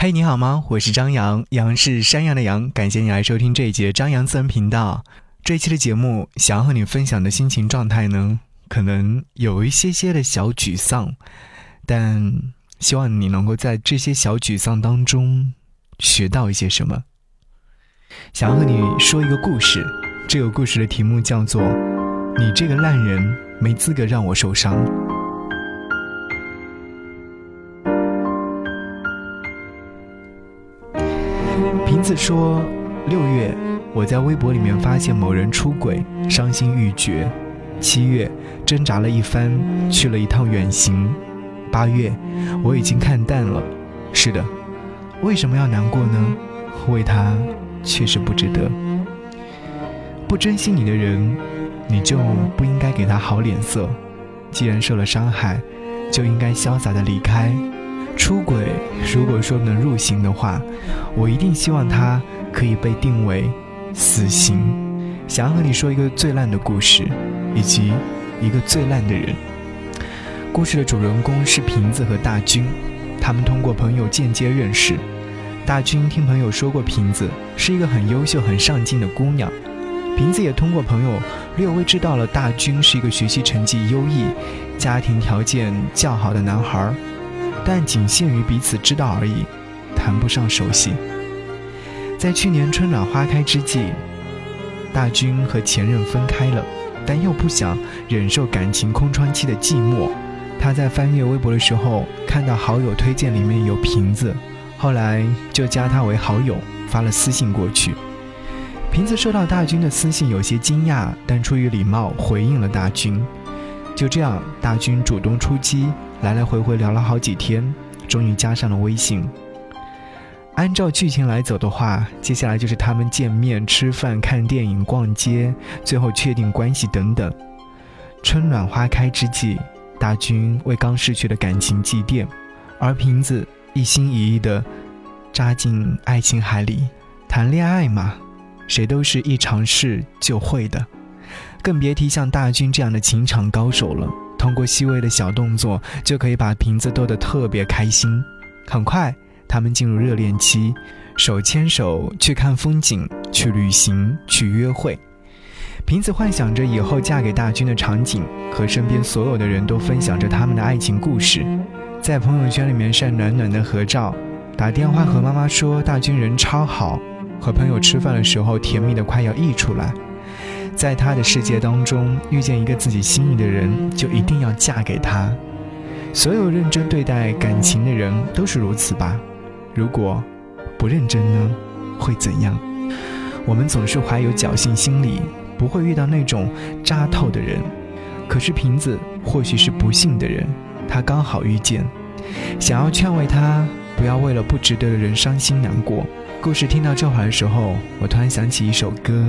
嘿，你好吗？我是张扬，杨是山羊的羊。感谢你来收听这一节张扬自然频道。这一期的节目想要和你分享的心情状态呢，可能有一些些的小沮丧，但希望你能够在这些小沮丧当中学到一些什么。想要和你说一个故事，这个故事的题目叫做《你这个烂人没资格让我受伤》。瓶子说，6月我在微博里面发现某人出轨，伤心欲绝。7月挣扎了一番，去了一趟远行。8月我已经看淡了。是的，为什么要难过呢？为他确实不值得。不珍惜你的人，你就不应该给他好脸色。既然受了伤害，就应该潇洒的离开。出轨如果说能入刑的话，我一定希望他可以被定为死刑。想要和你说一个最烂的故事，以及一个最烂的人。故事的主人公是瓶子和大军，他们通过朋友间接认识。大军听朋友说过瓶子是一个很优秀很上进的姑娘，瓶子也通过朋友略微知道了大军是一个学习成绩优异，家庭条件较好的男孩，但仅限于彼此知道而已，谈不上熟悉。在去年春暖花开之际，大军和前任分开了，但又不想忍受感情空窗期的寂寞。他在翻阅微博的时候，看到好友推荐里面有瓶子，后来就加他为好友，发了私信过去。瓶子收到大军的私信有些惊讶，但出于礼貌回应了大军。就这样，大军主动出击，来来回回聊了好几天，终于加上了微信。按照剧情来走的话，接下来就是他们见面、吃饭、看电影、逛街，最后确定关系等等。春暖花开之际，大军为刚逝去的感情祭奠，而瓶子一心一意地扎进爱情海里。谈恋爱嘛，谁都是一尝试就会的，更别提像大军这样的情场高手了，通过细微的小动作就可以把瓶子逗得特别开心。很快他们进入热恋期，手牵手去看风景，去旅行，去约会。瓶子幻想着以后嫁给大军的场景，和身边所有的人都分享着他们的爱情故事，在朋友圈里面晒暖暖的合照，打电话和妈妈说大军人超好，和朋友吃饭的时候甜蜜的快要溢出来。在他的世界当中，遇见一个自己心仪的人，就一定要嫁给他。所有认真对待感情的人都是如此吧？如果不认真呢，会怎样？我们总是怀有侥幸心理，不会遇到那种扎透的人。可是瓶子或许是不幸的人，他刚好遇见，想要劝慰他不要为了不值得的人伤心难过。故事听到这会儿的时候，我突然想起一首歌，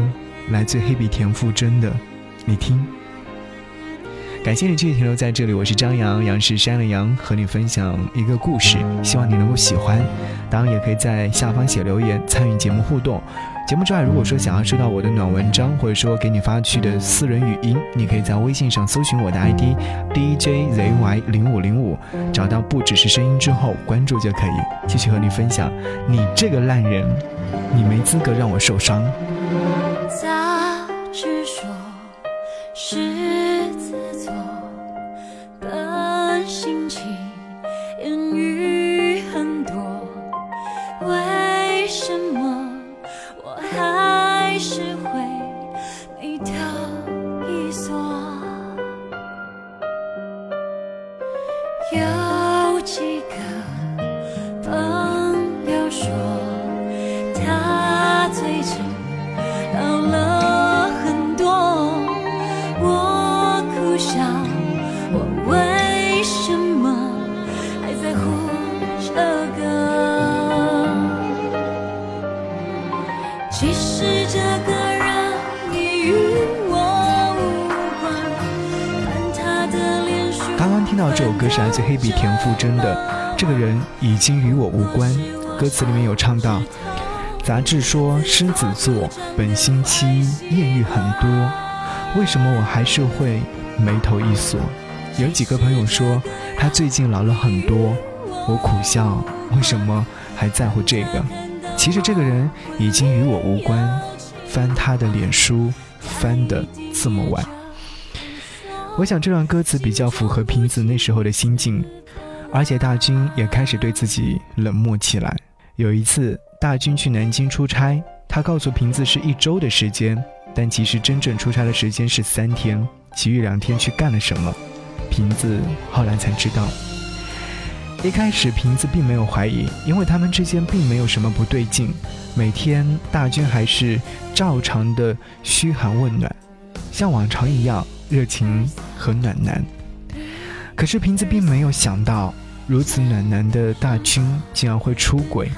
来自黑笔田馥甄的《你听》。感谢你继续停留在这里，我是张扬，杨是山的羊，和你分享一个故事，希望你能够喜欢。当然也可以在下方写留言，参与节目互动。节目之外，如果说想要收到我的暖文章，或者说给你发去的私人语音，你可以在微信上搜寻我的 ID DJZY0505，找到不只是声音之后关注就可以，继续和你分享你这个烂人，你没资格让我受伤。杂志说狮子座本性情言语很多，为什么我还是会眉头一锁？有几个朋友说他最近老了很多，我苦笑，我为什么还在乎这个？其实这个人你与我无关，看他的脸书。刚刚听到这首歌是来自黑笔田馥甄的《这个人已经与我无关》，歌词里面有唱到，杂志说狮子座本星期艳遇很多，为什么我还是会眉头一锁？有几个朋友说他最近老了很多，我苦笑，为什么还在乎这个？其实这个人已经与我无关，翻他的脸书翻得这么晚。我想这段歌词比较符合瓶子那时候的心境，而且大军也开始对自己冷漠起来。有一次大军去南京出差，他告诉瓶子是1周的时间，但其实真正出差的时间是3天，其余2天去干了什么，瓶子后来才知道。一开始瓶子并没有怀疑，因为他们之间并没有什么不对劲，每天大军还是照常的嘘寒问暖，像往常一样热情和暖男。可是瓶子并没有想到，如此暖男的大军竟然会出轨。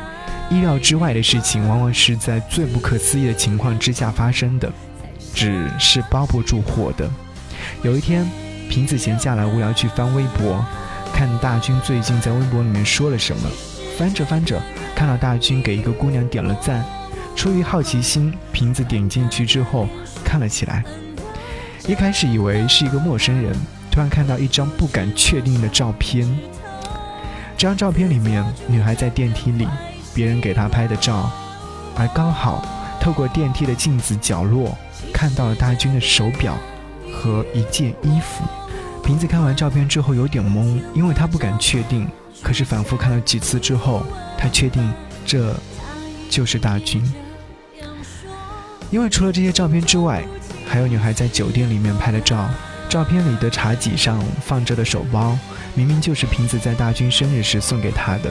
意料之外的事情往往是在最不可思议的情况之下发生的，只是包不住火的。有一天瓶子闲下来无聊去翻微博，看大军最近在微博里面说了什么，翻着翻着看到大军给一个姑娘点了赞，出于好奇心，瓶子点进去之后看了起来。一开始以为是一个陌生人，突然看到一张不敢确定的照片。这张照片里面女孩在电梯里，别人给她拍的照，而刚好透过电梯的镜子角落看到了大军的手表和一件衣服。瓶子看完照片之后有点懵，因为她不敢确定，可是反复看了几次之后，她确定这就是大军。因为除了这些照片之外，还有女孩在酒店里面拍的照，照片里的茶几上放着的手包，明明就是瓶子在大军生日时送给她的。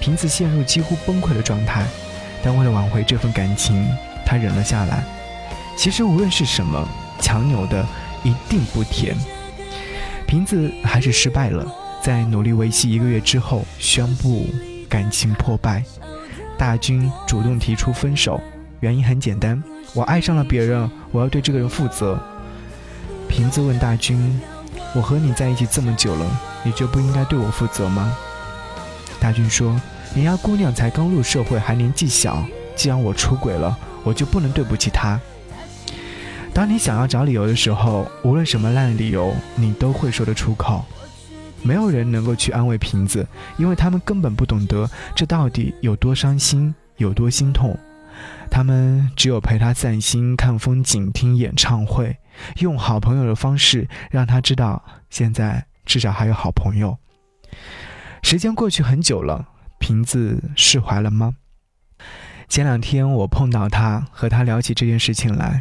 瓶子陷入几乎崩溃的状态，但为了挽回这份感情，她忍了下来。其实无论是什么，强扭的一定不甜。瓶子还是失败了，在努力维系1个月之后，宣布感情破败。大军主动提出分手，原因很简单，我爱上了别人，我要对这个人负责。瓶子问大军，我和你在一起这么久了，你就不应该对我负责吗？大军说，人家姑娘才刚入社会，还年纪小，既然我出轨了，我就不能对不起她。当你想要找理由的时候，无论什么烂理由你都会说得出口。没有人能够去安慰瓶子，因为他们根本不懂得这到底有多伤心，有多心痛。他们只有陪他散心，看风景，听演唱会，用好朋友的方式让他知道现在至少还有好朋友。时间过去很久了，瓶子释怀了吗？前2天我碰到他，和他聊起这件事情来，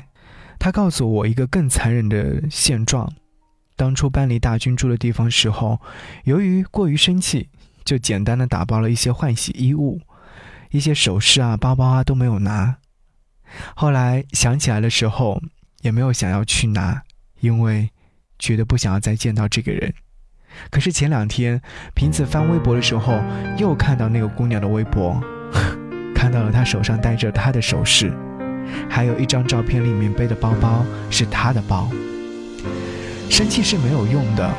他告诉我一个更残忍的现状。当初搬离大军住的地方时候，由于过于生气，就简单的打包了一些换洗衣物，一些首饰啊、包包啊都没有拿。后来想起来的时候也没有想要去拿，因为觉得不想要再见到这个人。可是前2天瓶子翻微博的时候，又看到那个姑娘的微博，看到了她手上戴着她的首饰，还有一张照片里面背的包包是她的包。生气是没有用的，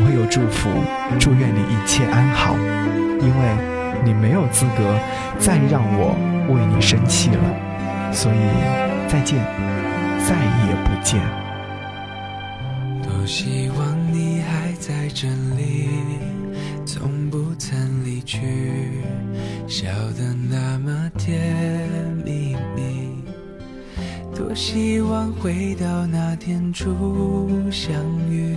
我有祝福，祝愿你一切安好，因为你没有资格再让我为你生气了，所以再见，再也不见。多希望你还在这里，从不曾离去，笑得那么甜蜜蜜。多希望回到那天初相遇，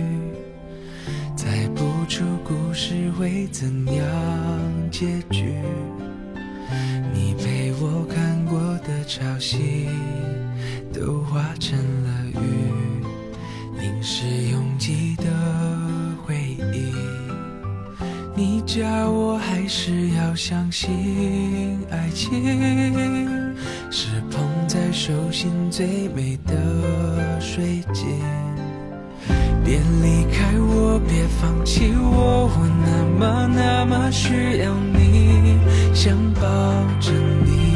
猜不出故事会怎样结局。你陪我看过的潮汐都化成了雨，淋湿拥挤的回忆。你叫我还是要相信爱情，是捧在手心最美的水晶。别离开我，别放弃我，我那么那么需要你，想抱着你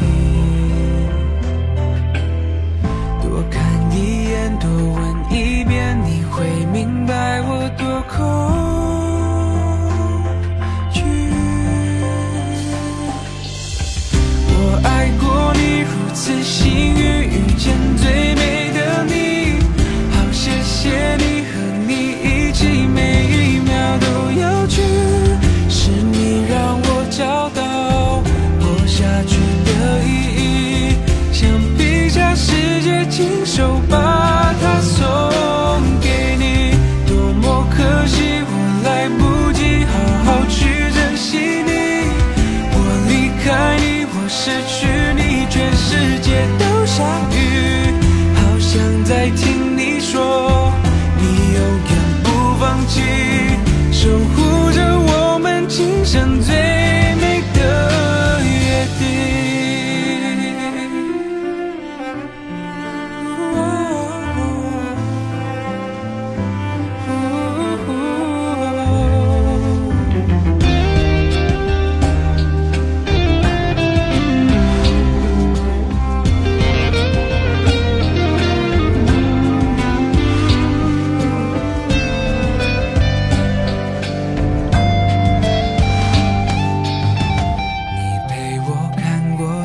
多看一眼，多吻一遍，你会明白我多恐惧。我爱过你，如此幸运遇见最美的你，好谢谢你，每一秒都要去，是你让我找到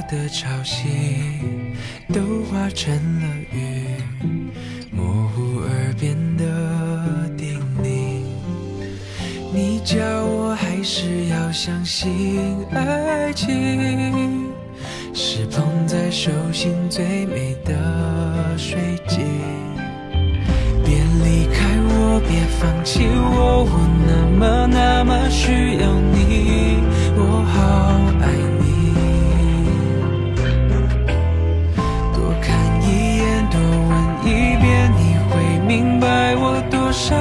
的潮汐都化成了雨，模糊耳边的叮咛。你叫我还是要相信爱情，是捧在手心最美的水晶。别离开我，别放弃我，我那么那么需要你，我好爱你。多看一眼，多闻一遍，你会明白我多少。